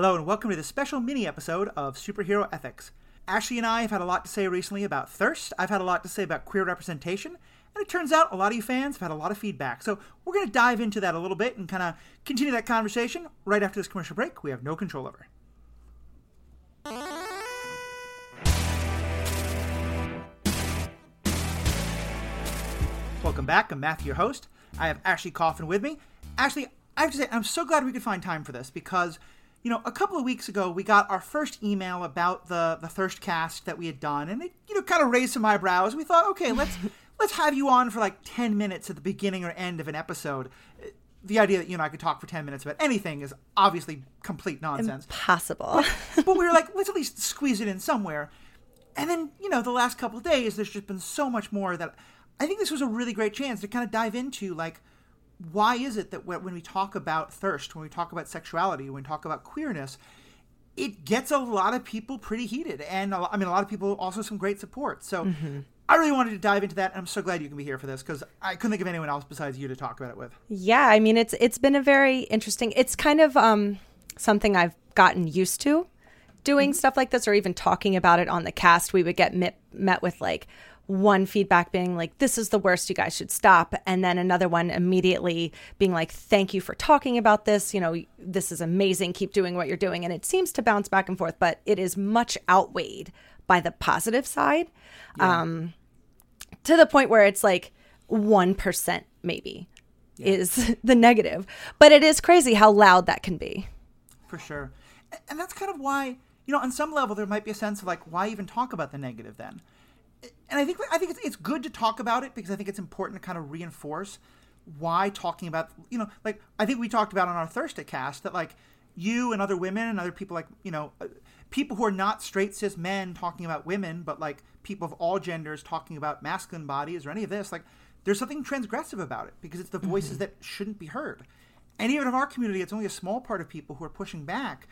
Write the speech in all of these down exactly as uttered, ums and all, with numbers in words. Hello and welcome to this special mini-episode of Superhero Ethics. Ashley and I have had a lot to say recently about thirst, I've had a lot to say about queer representation, and it turns out a lot of you fans have had a lot of feedback. So we're going to dive into that a little bit and kind of continue that conversation right after this commercial break we have no control over. Welcome back. I'm Matthew, your host. I have Ashley Coffin with me. Ashley, I have to say, I'm so glad we could find time for this because, you know, a couple of weeks ago, we got our first email about the, the Thirst cast that we had done, and it, you know, kind of raised some eyebrows. We thought, okay, let's let's have you on for like ten minutes at the beginning or end of an episode. The idea that you and I could talk for ten minutes about anything is obviously complete nonsense. Impossible. But, but we were like, let's at least squeeze it in somewhere. And then, you know, the last couple of days, there's just been so much more that I think this was a really great chance to kind of dive into, like, why is it that when we talk about thirst, when we talk about sexuality, when we talk about queerness, it gets a lot of people pretty heated. And a lot, I mean, a lot of people also some great support. So mm-hmm. I really wanted to dive into that. And I'm so glad you can be here for this because I couldn't think of anyone else besides you to talk about it with. Yeah, I mean, it's it's been a very interesting, it's kind of um, something I've gotten used to doing mm-hmm. stuff like this or even talking about it on the cast. We would get met, met with like, one feedback being like, this is the worst, you guys should stop. And then another one immediately being like, thank you for talking about this. You know, this is amazing. Keep doing what you're doing. And it seems to bounce back and forth, but it is much outweighed by the positive side yeah. um, to the point where it's like one percent maybe yeah. is the negative. But it is crazy how loud that can be. For sure. And that's kind of why, you know, on some level, there might be a sense of like, why even talk about the negative then? And I think I think it's, it's good to talk about it because I think it's important to kind of reinforce why talking about, you know, like I think we talked about on our Thursday cast that like you and other women and other people like, you know, people who are not straight cis men talking about women, but like people of all genders talking about masculine bodies or any of this, like there's something transgressive about it because it's the voices mm-hmm. that shouldn't be heard. And even in our community, it's only a small part of people who are pushing back.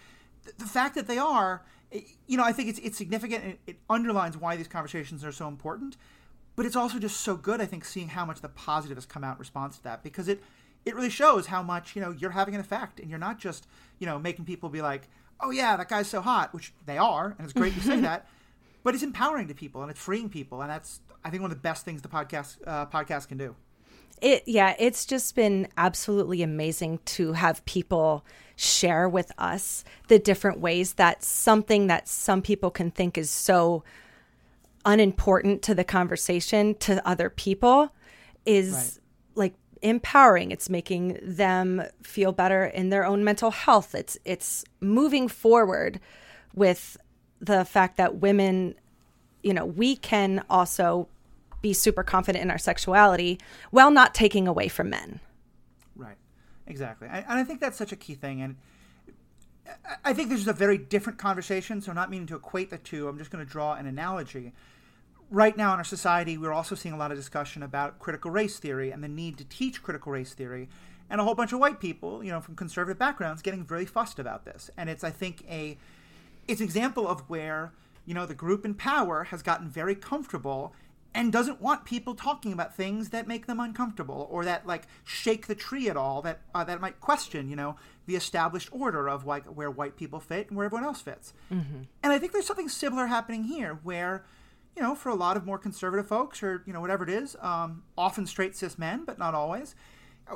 The fact that they are, you know, I think it's it's significant and it underlines why these conversations are so important. But it's also just so good, I think, seeing how much the positive has come out in response to that because it, it really shows how much, you know, you're having an effect and you're not just, you know, making people be like, oh, yeah, that guy's so hot, which they are. And it's great to say that. But it's empowering to people and it's freeing people. And that's, I think, one of the best things the podcast uh, podcast can do. It yeah, it's just been absolutely amazing to have people share with us the different ways that something that some people can think is so unimportant to the conversation to other people is right. like empowering. It's making them feel better in their own mental health. It's it's moving forward with the fact that women, you know, we can also be super confident in our sexuality while not taking away from men. Right. Exactly. And I think that's such a key thing. And I think this is a very different conversation. So I'm not meaning to equate the two. I'm just going to draw an analogy. Right now in our society, we're also seeing a lot of discussion about critical race theory and the need to teach critical race theory. And a whole bunch of white people, you know, from conservative backgrounds getting very fussed about this. And it's, I think, a it's an example of where, you know, the group in power has gotten very comfortable and doesn't want people talking about things that make them uncomfortable or that like shake the tree at all, that uh, that might question, you know, the established order of like where white people fit and where everyone else fits. Mm-hmm. And I think there's something similar happening here where, you know, for a lot of more conservative folks or, you know, whatever it is, um, often straight cis men, but not always.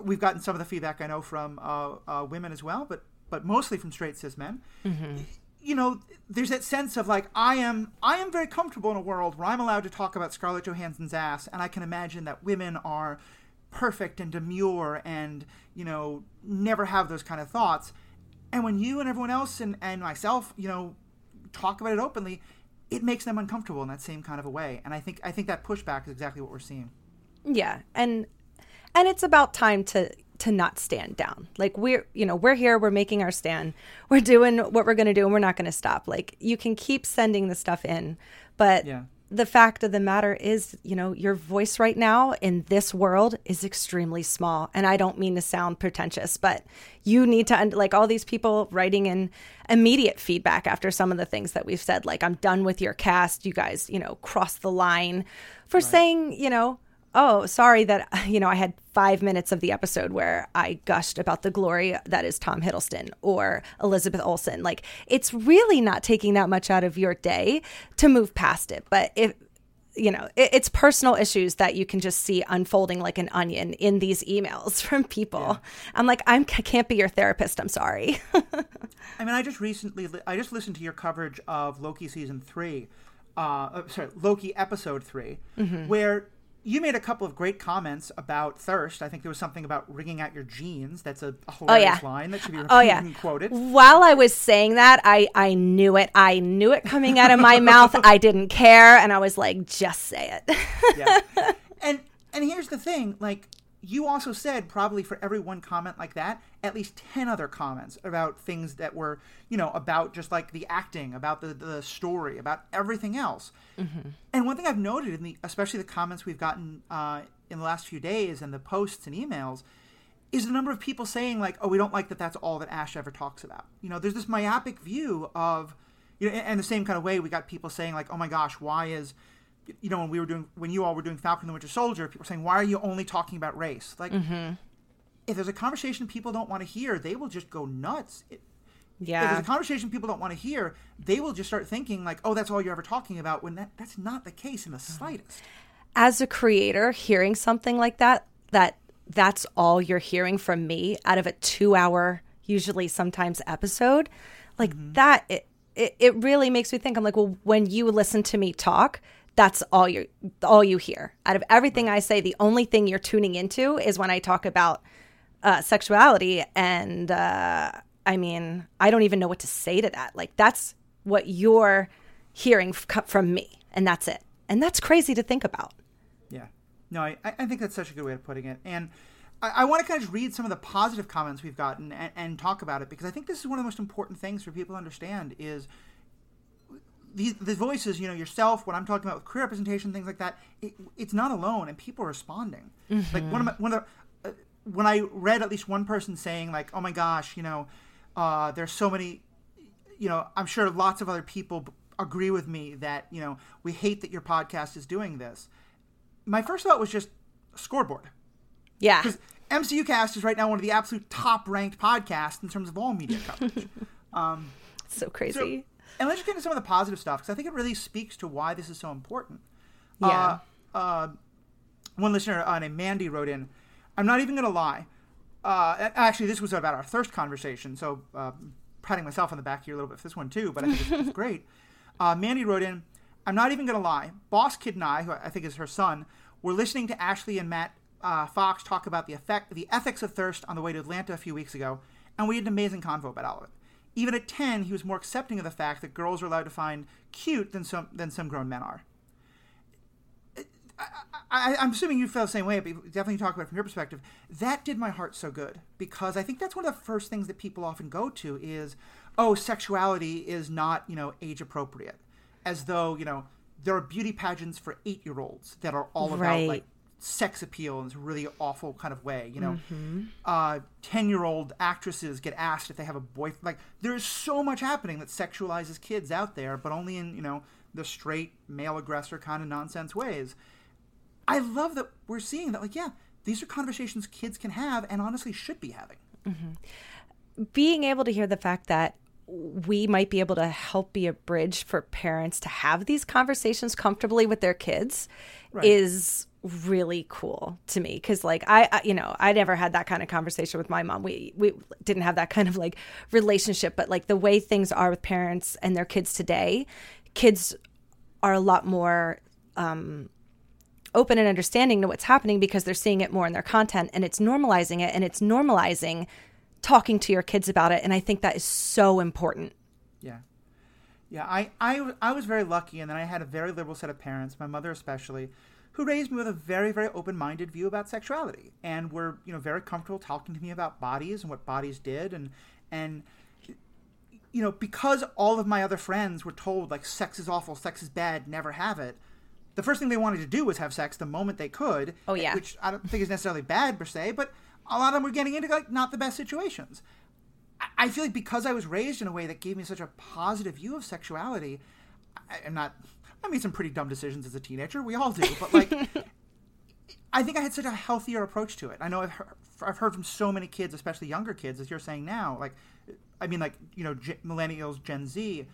We've gotten some of the feedback I know from uh, uh, women as well, but but mostly from straight cis men. Mm-hmm. You know, there's that sense of like, I am I am very comfortable in a world where I'm allowed to talk about Scarlett Johansson's ass, and I can imagine that women are perfect and demure and, you know, never have those kind of thoughts. And when you and everyone else and, and myself, you know, talk about it openly, it makes them uncomfortable in that same kind of a way. And I think I think that pushback is exactly what we're seeing. Yeah. And and it's about time to to not stand down. Like we're, you know, we're here, we're making our stand, we're doing what we're going to do and we're not going to stop. Like you can keep sending the stuff in, but yeah. the fact of the matter is, you know, your voice right now in this world is extremely small. And I don't mean to sound pretentious, but you need to, like all these people writing in immediate feedback after some of the things that we've said, like I'm done with your cast, you guys, you know, cross the line for right. saying, you know, oh, sorry that, you know, I had five minutes of the episode where I gushed about the glory that is Tom Hiddleston or Elizabeth Olsen. Like, it's really not taking that much out of your day to move past it. But if, you know, it, it's personal issues that you can just see unfolding like an onion in these emails from people. Yeah. I'm like, I'm, I can't be your therapist. I'm sorry. I mean, I just recently, I just listened to your coverage of Loki season three, uh, sorry, Loki episode three, mm-hmm. where you made a couple of great comments about thirst. I think there was something about wringing out your jeans. That's a hilarious oh, yeah. line that should be repeated oh, yeah. and quoted. While I was saying that, I, I knew it. I knew it coming out of my mouth. I didn't care. And I was like, just say it. yeah. And and here's the thing. Like, you also said probably for every one comment like that, at least ten other comments about things that were, you know, about just like the acting, about the, the story, about everything else. Mm-hmm. And one thing I've noted in the, especially the comments we've gotten uh, in the last few days and the posts and emails, is the number of people saying like, oh, we don't like that that's all that Ash ever talks about. You know, there's this myopic view of, you know, and the same kind of way we got people saying like, oh my gosh, why is, you know, when we were doing, when you all were doing Falcon and the Winter Soldier, people were saying, why are you only talking about race? Like, mm-hmm. if there's a conversation people don't want to hear, they will just go nuts. It, yeah. If there's a conversation people don't want to hear, they will just start thinking like, oh, that's all you're ever talking about, when that, that's not the case in the slightest. As a creator, hearing something like that, that that's all you're hearing from me out of a two hour, usually sometimes episode, like mm-hmm. that, it, it, it really makes me think. I'm like, well, when you listen to me talk, that's all you all you hear. Out of everything I say, the only thing you're tuning into is when I talk about uh, sexuality. And uh, I mean, I don't even know what to say to that. Like, that's what you're hearing f- from me. And that's it. And that's crazy to think about. Yeah. No, I, I think that's such a good way of putting it. And I, I want to kind of just read some of the positive comments we've gotten and, and talk about it, because I think this is one of the most important things for people to understand is – These, the voices, you know, yourself, what I'm talking about with queer representation, things like that, it, it's not alone, and people are responding. Mm-hmm. Like, one of my, one of the, uh, when I read at least one person saying, like, oh my gosh, you know, uh, there's so many, you know, I'm sure lots of other people b- agree with me that, you know, we hate that your podcast is doing this. My first thought was just scoreboard. Yeah. Because M C U Cast is right now one of the absolute top-ranked podcasts in terms of all media coverage. um, so crazy. So, and let's just get into some of the positive stuff, because I think it really speaks to why this is so important. Yeah. Uh, uh, one listener uh, named Mandy wrote in, I'm not even going to lie. Uh, actually, this was about our thirst conversation, so uh, patting myself on the back here a little bit for this one too, but I think it's, it's great. Uh, Mandy wrote in, I'm not even going to lie. Boss Kid and I, who I think is her son, were listening to Ashley and Matt uh, Fox talk about the effect, the ethics of thirst on the way to Atlanta a few weeks ago, and we had an amazing convo about all of it. Even at ten, he was more accepting of the fact that girls are allowed to find cute than some than some grown men are. I, I, I'm assuming you felt the same way, but definitely talk about it from your perspective. That did my heart so good, because I think that's one of the first things that people often go to is, oh, sexuality is not, you know, age appropriate, as though, you know, there are beauty pageants for eight-year-olds that are all about right. like sex appeal in this really awful kind of way, you know. Mm-hmm. Uh, ten-year-old actresses get asked if they have a boyfriend. Like, there's so much happening that sexualizes kids out there, but only in, you know, the straight male aggressor kind of nonsense ways. I love that we're seeing that, like, yeah, these are conversations kids can have and honestly should be having. Mm-hmm. Being able to hear the fact that we might be able to help be a bridge for parents to have these conversations comfortably with their kids right. is really cool to me, because like I, I you know I never had that kind of conversation with my mom. We we didn't have that kind of like relationship, but like the way things are with parents and their kids today, kids are a lot more um open and understanding to what's happening, because they're seeing it more in their content, and it's normalizing it, and it's normalizing talking to your kids about it. And I think that is so important. Yeah. Yeah, I I, I was very lucky, and then I had a very liberal set of parents, my mother especially, who raised me with a very, very open-minded view about sexuality, and were, you know, very comfortable talking to me about bodies and what bodies did. And, and you know, because all of my other friends were told, like, sex is awful, sex is bad, never have it, the first thing they wanted to do was have sex the moment they could. Oh, yeah. Which I don't think is necessarily bad, per se, but a lot of them were getting into, like, not the best situations. I feel like because I was raised in a way that gave me such a positive view of sexuality, I, I'm not... I made some pretty dumb decisions as a teenager. We all do. But, like, I think I had such a healthier approach to it. I know I've heard, I've heard from so many kids, especially younger kids, as you're saying now, like, I mean, like, you know, G- millennials, Gen Z,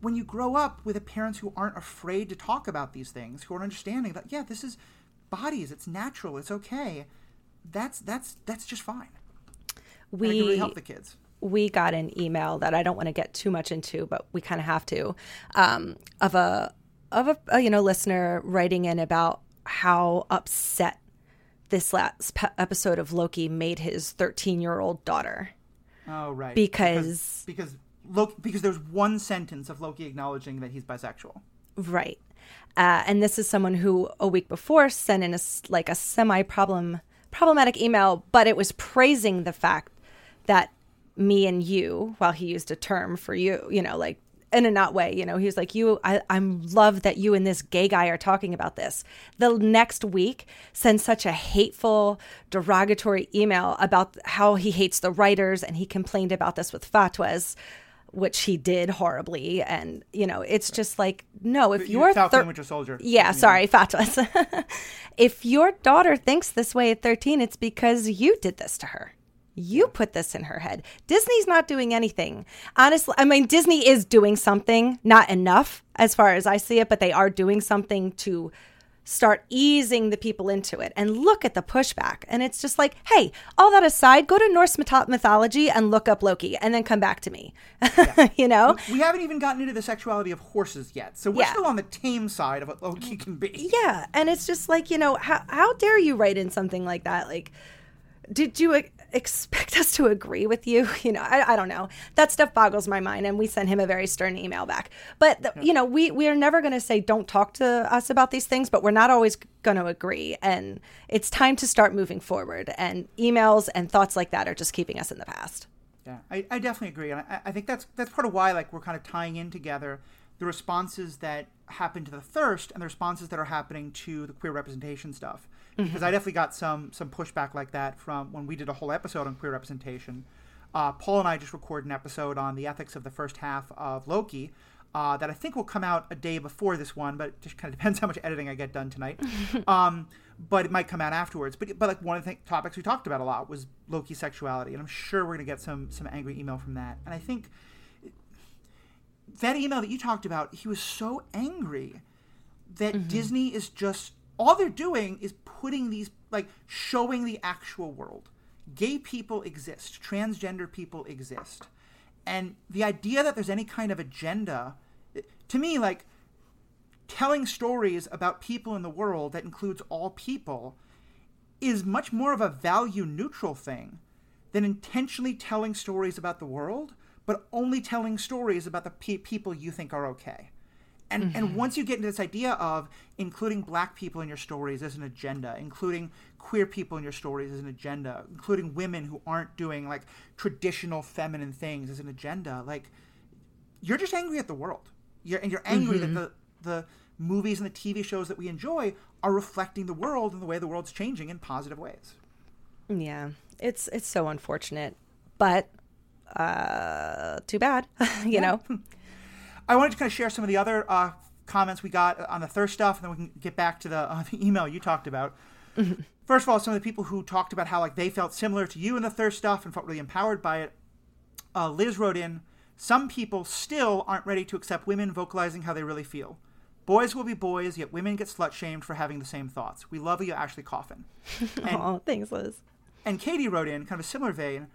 when you grow up with parents who aren't afraid to talk about these things, who are understanding that, yeah, this is bodies, it's natural, it's okay. That's, that's, that's just fine. We and it can really help the kids. We got an email that I don't want to get too much into, but we kind of have to, um, of a, of a, a, you know, listener writing in about how upset this last pe- episode of Loki made his thirteen-year-old daughter. Oh, right. Because because because, Loki, because there's one sentence of Loki acknowledging that he's bisexual. Right. Uh, and this is someone who a week before sent in a, like a semi-problem problematic email, but it was praising the fact that me and you, while he used a term for you, you know, like in a not way, you know, he was like, you, I, I'm love that you and this gay guy are talking about this. The next week sends such a hateful, derogatory email about how he hates the writers and he complained about this with fatwas, which he did horribly. And, you know, it's just like, no, if you're... Falcon and the Winter Soldier. Yeah, sorry, fatwas. If your daughter thinks this way at thirteen, it's because you did this to her. You put this in her head. Disney's not doing anything. Honestly, I mean, Disney is doing something, not enough as far as I see it, but they are doing something to start easing the people into it. And look at the pushback. And it's just like, hey, all that aside, go to Norse myth- mythology and look up Loki and then come back to me. Yeah. You know? We haven't even gotten into the sexuality of horses yet. So we're yeah. still on the tame side of what Loki can be. Yeah. And it's just like, you know, how, how dare you write in something like that? Like, did you... expect us to agree with you? You know, I, I don't know. That stuff boggles my mind, and we sent him a very stern email back. But, the, yeah. you know, we, we are never going to say don't talk to us about these things, but we're not always going to agree. And it's time to start moving forward. And emails and thoughts like that are just keeping us in the past. Yeah, I, I definitely agree. And I, I think that's that's part of why, like, we're kind of tying in together the responses that happen to the thirst and the responses that are happening to the queer representation stuff. Because mm-hmm. I definitely got some some pushback like that from when we did a whole episode on queer representation. Uh, Paul and I just recorded an episode on the ethics of the first half of Loki uh, that I think will come out a day before this one, but it just kind of depends how much editing I get done tonight. um, but it might come out afterwards. But but like one of the th- topics we talked about a lot was Loki's sexuality, and I'm sure we're going to get some some angry email from that. And I think that email that you talked about, he was so angry that mm-hmm. Disney is just... all they're doing is putting these, like, showing the actual world. Gay people exist. Transgender people exist. And the idea that there's any kind of agenda, to me, like, telling stories about people in the world that includes all people is much more of a value-neutral thing than intentionally telling stories about the world, but only telling stories about the pe- people you think are okay. And mm-hmm. and once you get into this idea of including black people in your stories as an agenda, including queer people in your stories as an agenda, including women who aren't doing, like, traditional feminine things as an agenda, like, you're just angry at the world. You're, and you're angry mm-hmm. that the, the movies and the T V shows that we enjoy are reflecting the world and the way the world's changing in positive ways. Yeah, it's, it's so unfortunate, but uh, too bad, you yeah. know? I wanted to kind of share some of the other uh, comments we got on the thirst stuff, and then we can get back to the, uh, the email you talked about. Mm-hmm. First of all, some of the people who talked about how, like, they felt similar to you in the thirst stuff and felt really empowered by it. Uh, Liz wrote in, "Some people still aren't ready to accept women vocalizing how they really feel. Boys will be boys, yet women get slut-shamed for having the same thoughts. We love you, Ashley Coffin." Oh, thanks, Liz. And Katie wrote in, kind of a similar vein,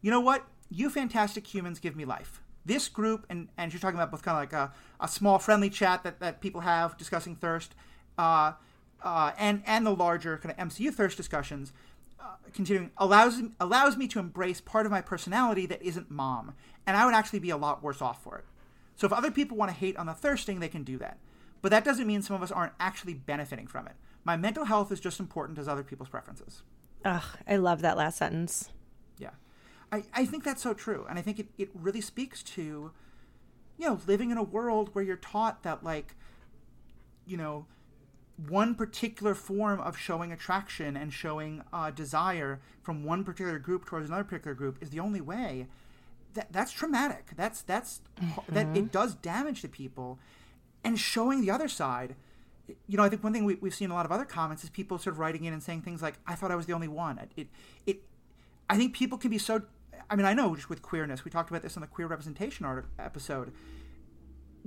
"You know what? You fantastic humans give me life. This group," and, and she's talking about both kind of like a, a small friendly chat that, that people have discussing thirst uh, uh, and, and the larger kind of M C U thirst discussions, uh, continuing, allows, allows me to embrace part of my personality that isn't mom. And I would actually be a lot worse off for it. So if other people want to hate on the thirsting, they can do that. But that doesn't mean some of us aren't actually benefiting from it. My mental health is just important as other people's preferences." Ugh, I love that last sentence. Yeah. I, I think that's so true. And I think it, it really speaks to, you know, living in a world where you're taught that, like, you know, one particular form of showing attraction and showing uh, desire from one particular group towards another particular group is the only way. That That's traumatic. That's, that's, mm-hmm. that it does damage to people. And showing the other side you know, I think one thing we, we've seen a lot of other comments is people sort of writing in and saying things like, I thought I was the only one. It, it, it I think people can be so, I mean, I know just with queerness, we talked about this on the queer representation art episode.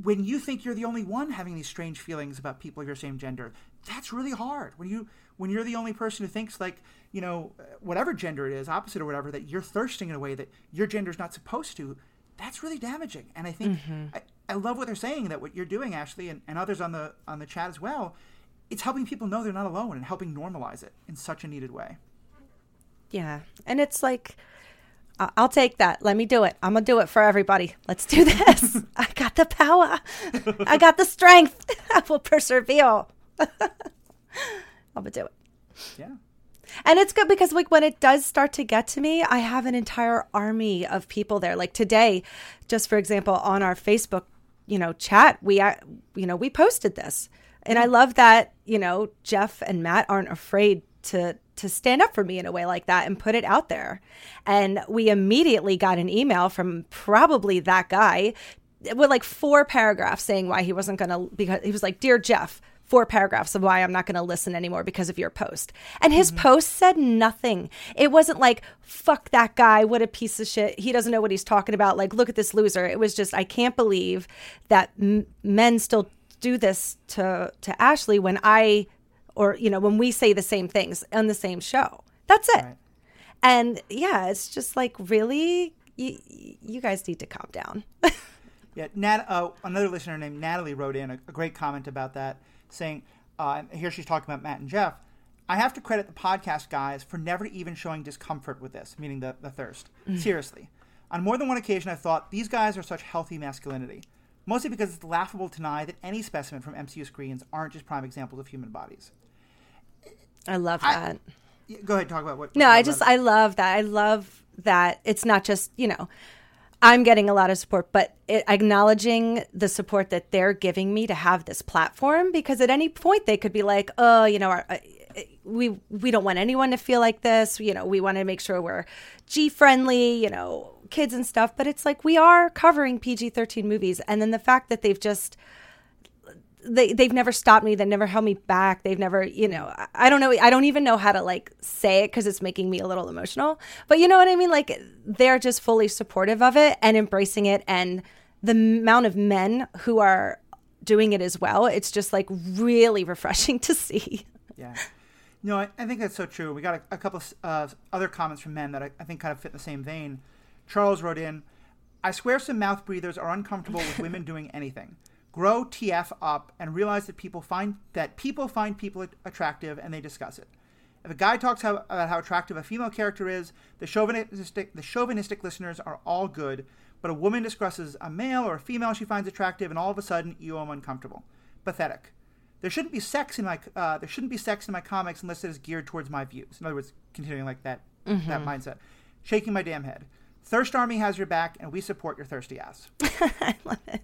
When you think you're the only one having these strange feelings about people of your same gender, that's really hard. When you, when you're the only person who thinks like, you know, whatever gender it is, opposite or whatever, that you're thirsting in a way that your gender's not supposed to, that's really damaging. And I think mm-hmm. I, I love what they're saying, that what you're doing, Ashley, and, and others on the on the chat as well, it's helping people know they're not alone and helping normalize it in such a needed way. Yeah. And it's like, I'll take that. Let me do it. I'm going to do it for everybody. Let's do this. I got the power. I got the strength. I will persevere. I'm going to do it. Yeah. And it's good because, like, when it does start to get to me, I have an entire army of people there. Like today, just for example, on our Facebook, you know, chat, we, you know, we posted this. And I love that, you know, Jeff and Matt aren't afraid to to stand up for me in a way like that and put it out there. And we immediately got an email from probably that guy with like four paragraphs saying why he wasn't going to, because he was like, "Dear Jeff, four paragraphs of why I'm not going to listen anymore because of your post." And his mm-hmm. post said nothing. It wasn't like, fuck that guy, what a piece of shit, he doesn't know what he's talking about, like, look at this loser. It was just, I can't believe that m- men still do this to, to Ashley when I, or, you know, when we say the same things on the same show. That's it. Right. And yeah, it's just like, really? You, you guys need to calm down. yeah. Nat, uh, another listener named Natalie wrote in a, a great comment about that, saying, uh, and here she's talking about Matt and Jeff, "I have to credit the podcast guys for never even showing discomfort with this," meaning the, the thirst. Mm. "Seriously. On more than one occasion, I thought, these guys are such healthy masculinity. Mostly because it's laughable to deny that any specimen from M C U screens aren't just prime examples of human bodies." I love that. I, go ahead, talk about what. No, I just, I love that. I love that it's not just, you know, I'm getting a lot of support, but it, acknowledging the support that they're giving me to have this platform, because at any point they could be like, oh, you know, our, uh, we we don't want anyone to feel like this. You know, we want to make sure we're G-friendly, you know, kids and stuff. But it's like, we are covering P G thirteen movies. And then the fact that they've just... They, they've never stopped me. They never held me back. They've never, you know, I, I don't know. I don't even know how to like say it because it's making me a little emotional. But you know what I mean? Like, they're just fully supportive of it and embracing it. And the amount of men who are doing it as well, it's just like really refreshing to see. Yeah. No, I, I think that's so true. We got a, a couple of uh, other comments from men that I, I think kind of fit in the same vein. Charles wrote in, "I swear some mouth breathers are uncomfortable with women doing anything. Grow T F up and realize that people find that people find people attractive and they discuss it. If a guy talks how, about how attractive a female character is, the chauvinistic the chauvinistic listeners are all good, but a woman discusses a male or a female she finds attractive, and all of a sudden, ew, I'm uncomfortable. Pathetic. There shouldn't be sex in my uh, there shouldn't be sex in my comics unless it is geared towards my views." In other words, continuing like that mm-hmm. that mindset. "Shaking my damn head. Thirst Army has your back, and we support your thirsty ass." I love it.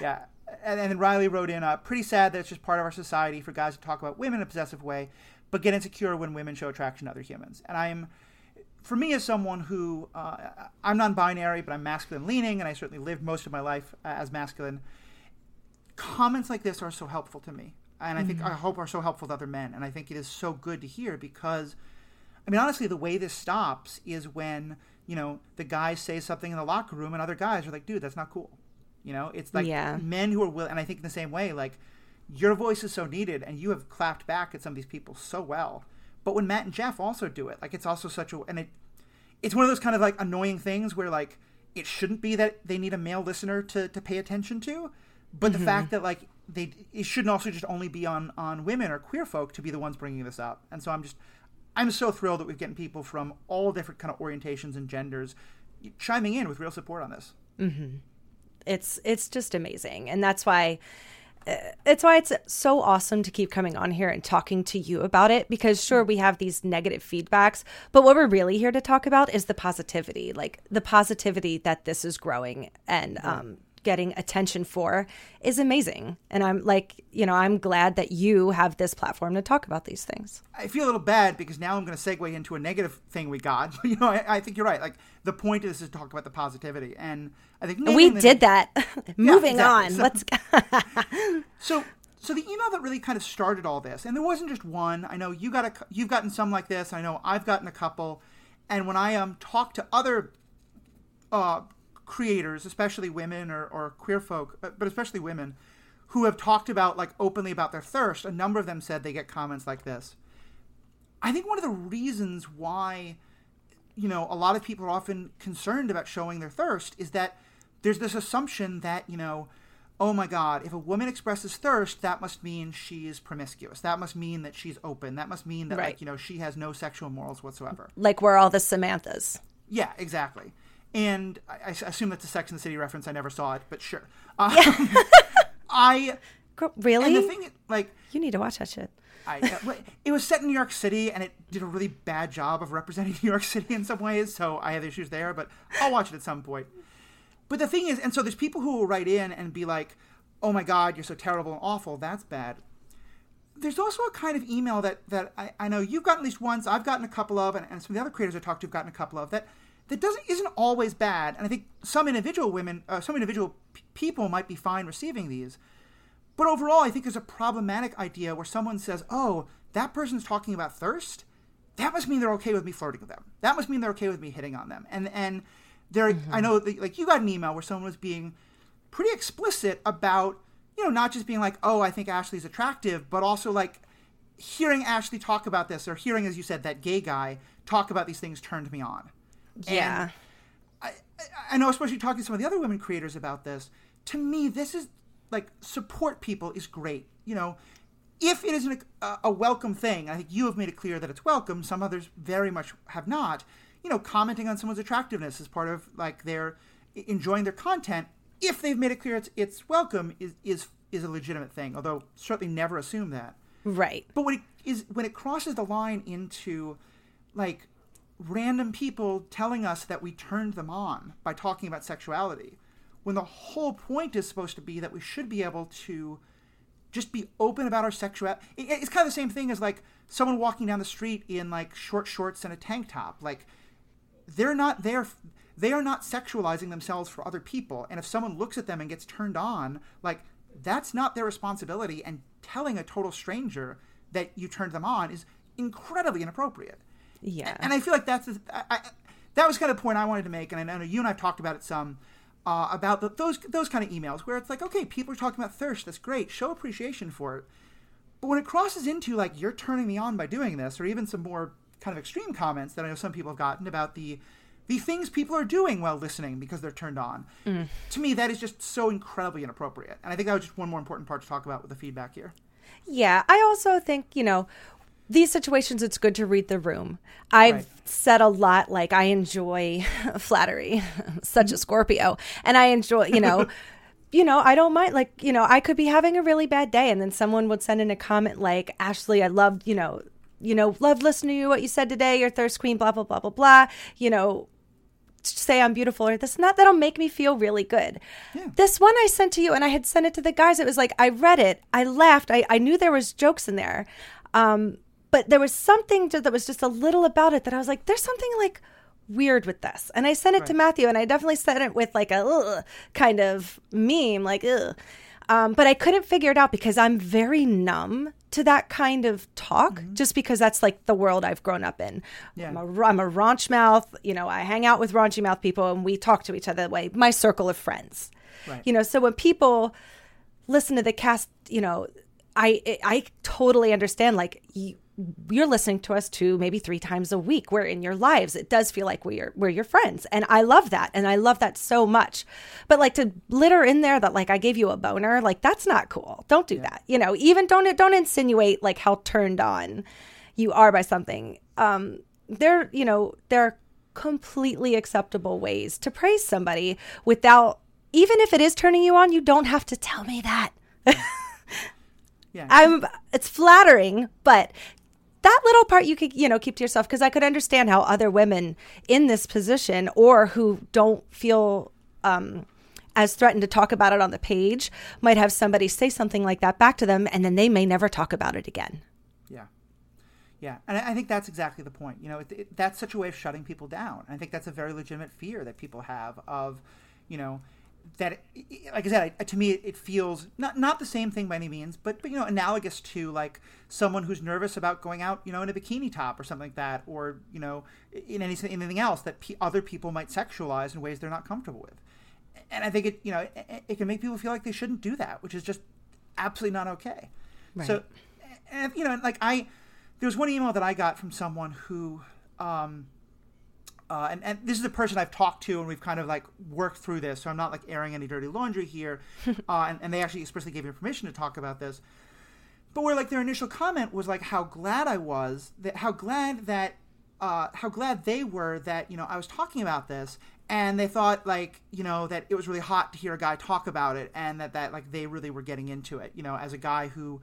Yeah. And, and then Riley wrote in, uh, "Pretty sad that it's just part of our society for guys to talk about women in a possessive way, but get insecure when women show attraction to other humans." And I am, for me as someone who, uh, I'm non-binary, but I'm masculine leaning, and I certainly lived most of my life uh, as masculine, comments like this are so helpful to me. And I think, mm-hmm. I hope are so helpful to other men. And I think it is so good to hear because, I mean, honestly, the way this stops is when, you know, the guys say something in the locker room and other guys are like, "Dude, that's not cool." You know, it's like yeah. men who are willing, and I think in the same way, like, your voice is so needed, and you have clapped back at some of these people so well. But when Matt and Jeff also do it, like, it's also such a, and it, it's one of those kind of like annoying things where like it shouldn't be that they need a male listener to to pay attention to, but mm-hmm. the fact that like they, it shouldn't also just only be on on women or queer folk to be the ones bringing this up. And so I'm just, I'm so thrilled that we're getting people from all different kind of orientations and genders chiming in with real support on this. Mm-hmm. It's it's just amazing. And that's why it's why it's so awesome to keep coming on here and talking to you about it, because sure, we have these negative feedbacks, but what we're really here to talk about is the positivity, like the positivity that this is growing and um, getting attention for is amazing. And I'm like, you know, I'm glad that you have this platform to talk about these things. I feel a little bad because now I'm going to segue into a negative thing we got. You know, I, I think you're right. Like, the point is to talk about the positivity, and I think we did that. Moving yeah, exactly. on. So, let's. so So the email that really kind of started all this, and there wasn't just one. I know you got a, you've gotten some like this. I know I've gotten a couple. And when I um talk to other uh, creators, especially women or, or queer folk, but especially women, who have talked about, like, openly about their thirst, a number of them said they get comments like this. I think one of the reasons why, you know, a lot of people are often concerned about showing their thirst is that there's this assumption that, you know, oh my God, if a woman expresses thirst, that must mean she is promiscuous. That must mean that she's open. That must mean that, right. like, you know, she has no sexual morals whatsoever. Like we're all the Samanthas. Yeah, exactly. And I, I assume that's a Sex and the City reference. I never saw it, but sure. Um, yeah. I really. And the thing, like, you need to watch that shit. I, it was set in New York City, and it did a really bad job of representing New York City in some ways. So I have issues there, but I'll watch it at some point. But the thing is, and so there's people who will write in and be like, oh my God, you're so terrible and awful. That's bad. There's also a kind of email that, that I, I know you've gotten at least once, I've gotten a couple of, and, and some of the other creators I talked to have gotten a couple of, that, that doesn't isn't always bad. And I think some individual women, uh, some individual p- people might be fine receiving these. But overall, I think there's a problematic idea where someone says, oh, that person's talking about thirst. That must mean they're okay with me flirting with them. That must mean they're okay with me hitting on them. And and... There, mm-hmm. I know, that, like, you got an email where someone was being pretty explicit about, you know, not just being like, oh, I think Ashley's attractive, but also, like, hearing Ashley talk about this or hearing, as you said, that gay guy talk about these things turned me on. Yeah. And I, I know, especially talking to some of the other women creators about this, to me, this is, like, support people is great. You know, if it isn't a, a welcome thing, I think you have made it clear that it's welcome. Some others very much have not. You know, commenting on someone's attractiveness as part of, like, their enjoying their content, if they've made it clear it's, it's welcome, is, is is a legitimate thing, although certainly never assume that. Right. But when it, is, when it crosses the line into, like, random people telling us that we turned them on by talking about sexuality, when the whole point is supposed to be that we should be able to just be open about our sexuality. It, it's kind of the same thing as, like, someone walking down the street in, like, short shorts and a tank top. Like, They're not there. They are not sexualizing themselves for other people. And if someone looks at them and gets turned on, like, that's not their responsibility. And telling a total stranger that you turned them on is incredibly inappropriate. Yeah. And I feel like that's the, I, I, that was kind of the point I wanted to make. And I know you and I have talked about it some uh, about the, those those kind of emails where it's like, okay, people are talking about thirst. That's great. Show appreciation for it. But when it crosses into, like, you're turning me on by doing this, or even some more kind of extreme comments that I know some people have gotten about the the things people are doing while listening because they're turned on. Mm. To me, that is just so incredibly inappropriate. And I think that was just one more important part to talk about with the feedback here. Yeah, I also think, you know, these situations, it's good to read the room. I've right. said a lot, like, I enjoy flattery, such a Scorpio, and I enjoy, you know, you know, I don't mind, like, you know, I could be having a really bad day, and then someone would send in a comment like, Ashley, I love, you know, You know, love listening to you, what you said today, your thirst queen, blah, blah, blah, blah, blah. You know, say I'm beautiful or this and that. That'll make me feel really good. Yeah. This one I sent to you, and I had sent it to the guys. It was like, I read it. I laughed. I, I knew there was jokes in there. Um, but there was something to, that was just a little about it that I was like, there's something, like, weird with this. And I sent it right. to Matthew, and I definitely sent it with, like, a ugh, kind of meme, like, ugh. Um, but I couldn't figure it out because I'm very numb to that kind of talk, mm-hmm. just because that's, like, the world I've grown up in. Yeah. I'm, a, I'm a raunch mouth. You know, I hang out with raunchy mouth people, and we talk to each other that way. My circle of friends. Right. You know, so when people listen to the cast, you know, I I totally understand, like, you, you're listening to us two, maybe three times a week. We're in your lives. It does feel like we're we're your friends. And I love that. And I love that so much. But, like, to litter in there that, like, I gave you a boner, like, that's not cool. Don't do yeah. that. You know, even don't don't insinuate, like, how turned on you are by something. Um, there, you know, there are completely acceptable ways to praise somebody without, even if it is turning you on, you don't have to tell me that. yeah. I'm, it's flattering, but that little part you could, you know, keep to yourself, because I could understand how other women in this position, or who don't feel um, as threatened to talk about it on the page, might have somebody say something like that back to them, and then they may never talk about it again. Yeah. Yeah. And I think that's exactly the point. You know, it, it, that's such a way of shutting people down. And I think that's a very legitimate fear that people have of, you know, that, it, like I said, I, to me, it, it feels not not the same thing by any means, but, but, you know, analogous to like someone who's nervous about going out, you know, in a bikini top or something like that, or, you know, in anything, anything else that p- other people might sexualize in ways they're not comfortable with. And I think it, you know, it, it can make people feel like they shouldn't do that, which is just absolutely not okay. Right. So, and, you know, like I, there was one email that I got from someone who, um, Uh, and, and this is a person I've talked to, and we've kind of like worked through this, so I'm not like airing any dirty laundry here. Uh, and, and they actually expressly gave me permission to talk about this. But where like their initial comment was like how glad I was that how glad that uh, how glad they were that, you know, I was talking about this, and they thought like, you know, that it was really hot to hear a guy talk about it, and that that like they really were getting into it, you know, as a guy who,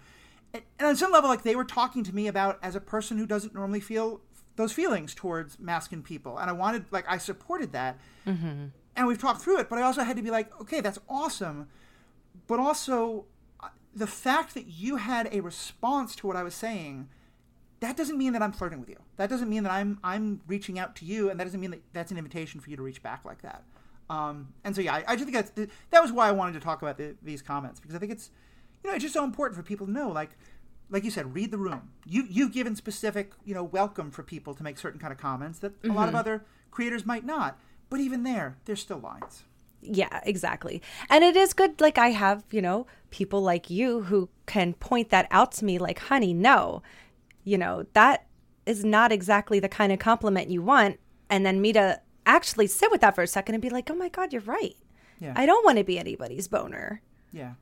and on some level like they were talking to me about as a person who doesn't normally feel those feelings towards masculine people. And I wanted, like, I supported that. Mm-hmm. And we've talked through it, but I also had to be like, okay, that's awesome. But also the fact that you had a response to what I was saying, that doesn't mean that I'm flirting with you. That doesn't mean that I'm I'm reaching out to you. And that doesn't mean that that's an invitation for you to reach back like that. Um, and so, yeah, I, I just think that's, that was why I wanted to talk about the, these comments, because I think it's, you know, it's just so important for people to know, like, Like you said, read the room. You, you've given specific, you know, welcome for people to make certain kind of comments that a mm-hmm. lot of other creators might not. But even there, there's still lines. Yeah, exactly. And it is good, like I have, you know, people like you who can point that out to me like, honey, no, you know, that is not exactly the kind of compliment you want. And then me to actually sit with that for a second and be like, oh, my God, you're right. Yeah. I don't want to be anybody's boner. Yeah.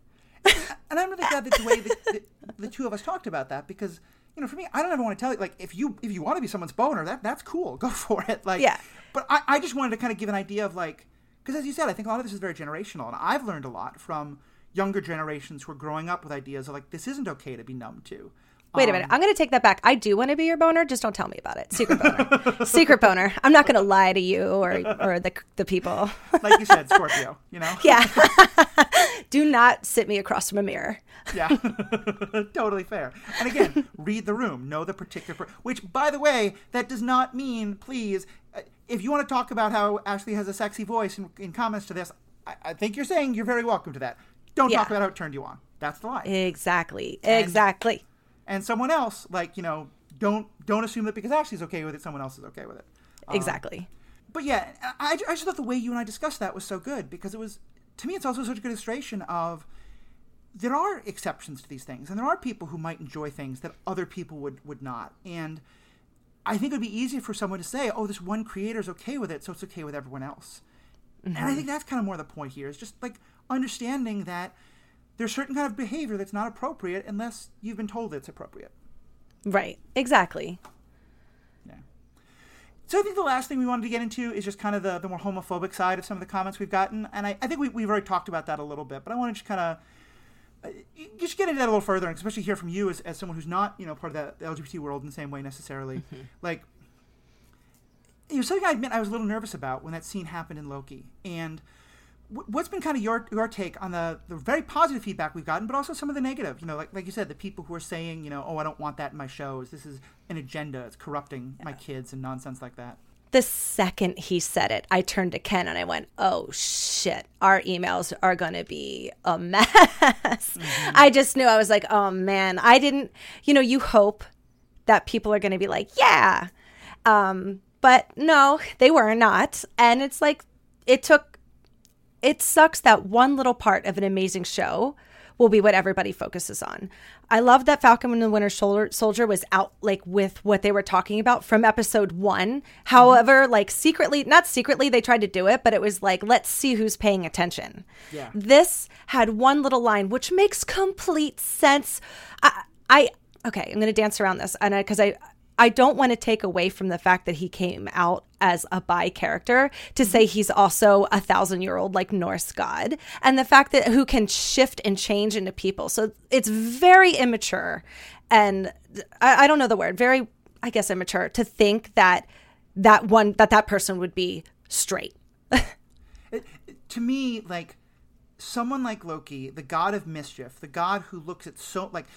And I'm really glad that the way that, that the two of us talked about that, because, you know, for me, I don't ever want to tell you, like, if you if you want to be someone's boner, that that's cool. Go for it. Like, yeah. But I, I just wanted to kind of give an idea of, like, because as you said, I think a lot of this is very generational. And I've learned a lot from younger generations who are growing up with ideas of, like, this isn't okay to be numb to. Wait a minute. I'm going to take that back. I do want to be your boner. Just don't tell me about it. Secret boner. Secret boner. I'm not going to lie to you or or the the people. Like you said, Scorpio, you know? Yeah. Do not sit me across from a mirror. Yeah. Totally fair. And again, read the room. Know the particular per- Which, by the way, that does not mean, please, if you want to talk about how Ashley has a sexy voice in, in comments to this, I, I think you're saying you're very welcome to that. Don't yeah. talk about how it turned you on. That's the lie. Exactly. And exactly. And someone else, like, you know, don't don't assume that because Ashley's okay with it, someone else is okay with it. Um, exactly. But yeah, I, I just thought the way you and I discussed that was so good, because it was, to me, it's also such a good illustration of there are exceptions to these things. And there are people who might enjoy things that other people would, would not. And I think it would be easy for someone to say, oh, this one creator's okay with it, so it's okay with everyone else. Mm-hmm. And I think that's kind of more the point here, is just like understanding that there's certain kind of behavior that's not appropriate unless you've been told it's appropriate. Right. Exactly. Yeah. So I think the last thing we wanted to get into is just kind of the, the more homophobic side of some of the comments we've gotten. And I, I think we, we've already talked about that a little bit, but I want to just kind of uh, just get into that a little further, and especially hear from you as, as someone who's not, you know, part of the L G B T world in the same way necessarily. Mm-hmm. Like, it was something I admit I was a little nervous about when that scene happened in Loki. And what's been kind of your your take on the, the very positive feedback we've gotten, but also some of the negative? You know, like like you said, the people who are saying, you know, oh, I don't want that in my shows. This is an agenda. It's corrupting yeah. my kids and nonsense like that. The second he said it, I turned to Ken and I went, oh, shit, our emails are going to be a mess. Mm-hmm. I just knew. I was like, oh, man, I didn't. You know, you hope that people are going to be like, yeah. Um, but no, they were not. And it's like it took. It sucks that one little part of an amazing show will be what everybody focuses on. I love that Falcon and the Winter Soldier was out like with what they were talking about from episode one. However, like secretly, not secretly, they tried to do it, but it was like, let's see who's paying attention. Yeah. This had one little line, which makes complete sense. I, I okay, I'm going to dance around this, and because I, I I don't want to take away from the fact that he came out as a bi character to say he's also a thousand year old like Norse god, and the fact that who can shift and change into people. So it's very immature, and I, I don't know the word, very, I guess, immature to think that that one that that person would be straight. it, to me, like someone like Loki, the god of mischief, the god who looks at so like.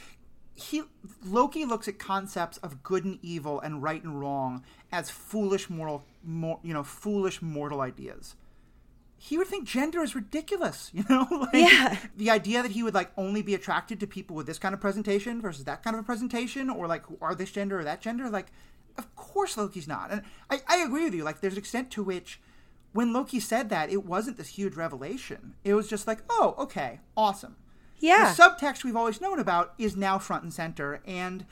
He Loki looks at concepts of good and evil and right and wrong as foolish moral, mor, you know, foolish mortal ideas. he would think gender is ridiculous, you know? Like, yeah. The idea that he would, like, only be attracted to people with this kind of presentation versus that kind of a presentation, or, like, who are this gender or that gender, like, of course Loki's not. And I, I agree with you. Like, there's an extent to which when Loki said that, it wasn't this huge revelation. It was just like, oh, okay, awesome. Yeah. The subtext we've always known about is now front and center, and...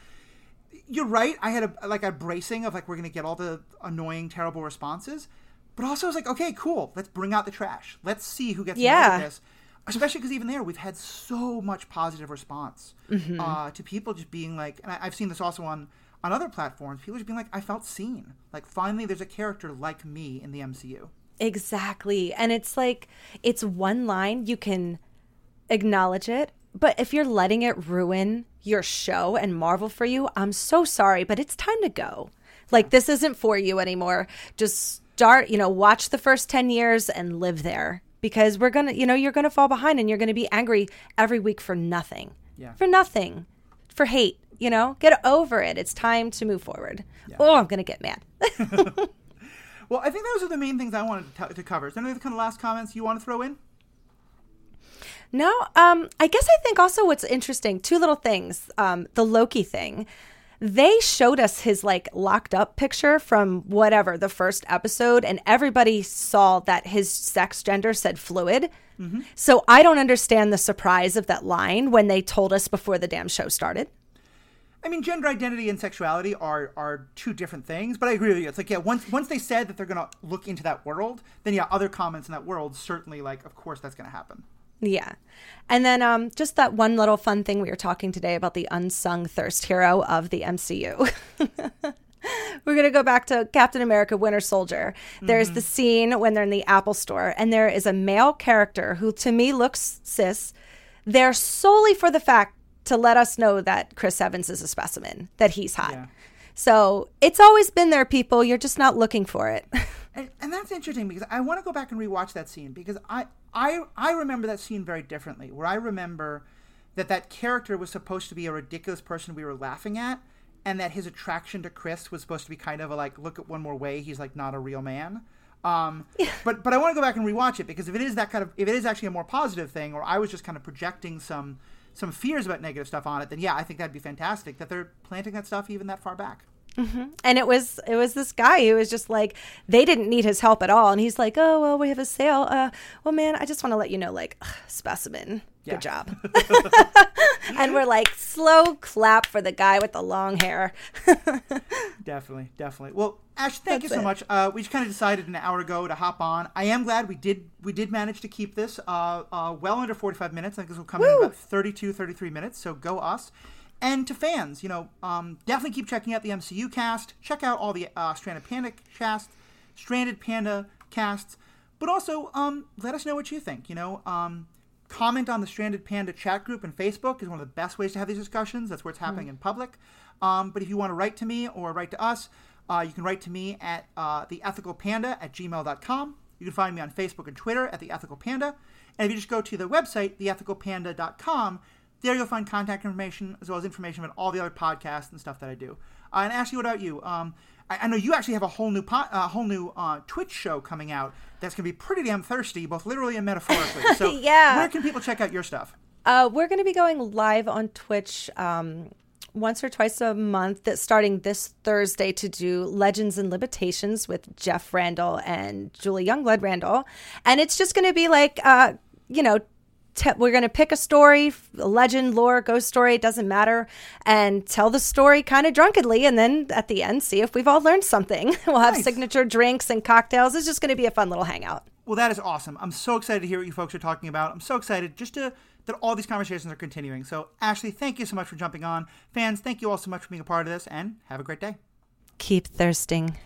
You're right. I had a, like a bracing of like, we're going to get all the annoying, terrible responses. But also I was like, okay, cool. Let's bring out the trash. Let's see who gets yeah. into this. Especially because even there, we've had so much positive response mm-hmm. uh, to people just being like, and I, I've seen this also on, on other platforms, people just being like, I felt seen. Like finally there's a character like me in the M C U. Exactly. And it's like, it's one line. You can acknowledge it. But if you're letting it ruin your show and Marvel for you, I'm so sorry, but it's time to go. Like, this isn't for you anymore. Just start, you know, watch the first ten years and live there, because we're going to, you know, you're going to fall behind and you're going to be angry every week for nothing, yeah. for nothing, for hate, you know, get over it. It's time to move forward. Yeah. Oh, I'm going to get mad. Well, I think those are the main things I wanted to, t- to cover. Is there any other kind of last comments you want to throw in? No, um, I guess I think also what's interesting, two little things, um, the Loki thing, they showed us his like locked up picture from whatever, the first episode, and everybody saw that his sex gender said fluid. Mm-hmm. So I don't understand the surprise of that line when they told us before the damn show started. I mean, gender identity and sexuality are are two different things, but I agree with you. It's like, yeah, once once they said that they're going to look into that world, then yeah, other comments in that world, certainly like, of course, that's going to happen. Yeah. And then um, just that one little fun thing we were talking today about the unsung thirst hero of the M C U. We're going to go back to Captain America, Winter Soldier. Mm-hmm. There's the scene when they're in the Apple store and there is a male character who to me looks cis there solely for the fact to let us know that Chris Evans is a specimen, that he's hot. Yeah. So it's always been there, people. You're just not looking for it. and, and that's interesting because I want to go back and rewatch that scene because I, I I remember that scene very differently, where I remember that that character was supposed to be a ridiculous person we were laughing at and that his attraction to Chris was supposed to be kind of a like, look at one more way, he's like not a real man. Um, yeah. But but I want to go back and rewatch it because if it is that kind of, if it is actually a more positive thing or I was just kind of projecting some... some fears about negative stuff on it, then yeah, I think that'd be fantastic that they're planting that stuff even that far back. Mm-hmm. And it was it was this guy who was just like, they didn't need his help at all. And he's like, oh, well, we have a sale. Uh, well, man, I just want to let you know, like, ugh, specimen, yeah. Good job. And we're like, slow clap for the guy with the long hair. Definitely, definitely. Well, Ash, thank That's you so it. much. Uh, we just kind of decided an hour ago to hop on. I am glad we did we did manage to keep this uh, uh, well under forty-five minutes. I think this will come Woo! in about thirty-two, thirty-three minutes. So go us. And to fans, you know, um, definitely keep checking out the M C U cast. Check out all the uh, Stranded Panda cast, Stranded Panda casts. But also, um, let us know what you think. You know, um, comment on the Stranded Panda chat group and Facebook is one of the best ways to have these discussions. That's where it's happening mm. in public. Um, but if you want to write to me or write to us, Uh, you can write to me at uh, the ethical panda at gmail dot com. You can find me on Facebook and Twitter at The Ethical Panda. And if you just go to the website, the ethical panda dot com, there you'll find contact information as well as information about all the other podcasts and stuff that I do. Uh, and Ashley, what about you? Um, I, I know you actually have a whole new po- uh, whole new uh, Twitch show coming out that's going to be pretty damn thirsty, both literally and metaphorically. So yeah. Where can people check out your stuff? Uh, we're going to be going live on Twitch um once or twice a month, that's starting this Thursday, to do Legends and Limitations with Jeff Randall and Julie Youngblood Randall. And it's just going to be like, uh, you know, te- we're going to pick a story, a legend, lore, ghost story, it doesn't matter, and tell the story kind of drunkenly. And then at the end, see if we've all learned something. We'll have nice. signature drinks and cocktails. It's just going to be a fun little hangout. Well, that is awesome. I'm so excited to hear what you folks are talking about. I'm so excited just to... that all these conversations are continuing. So, Ashley, thank you so much for jumping on. Fans, thank you all so much for being a part of this, and have a great day. Keep thirsting.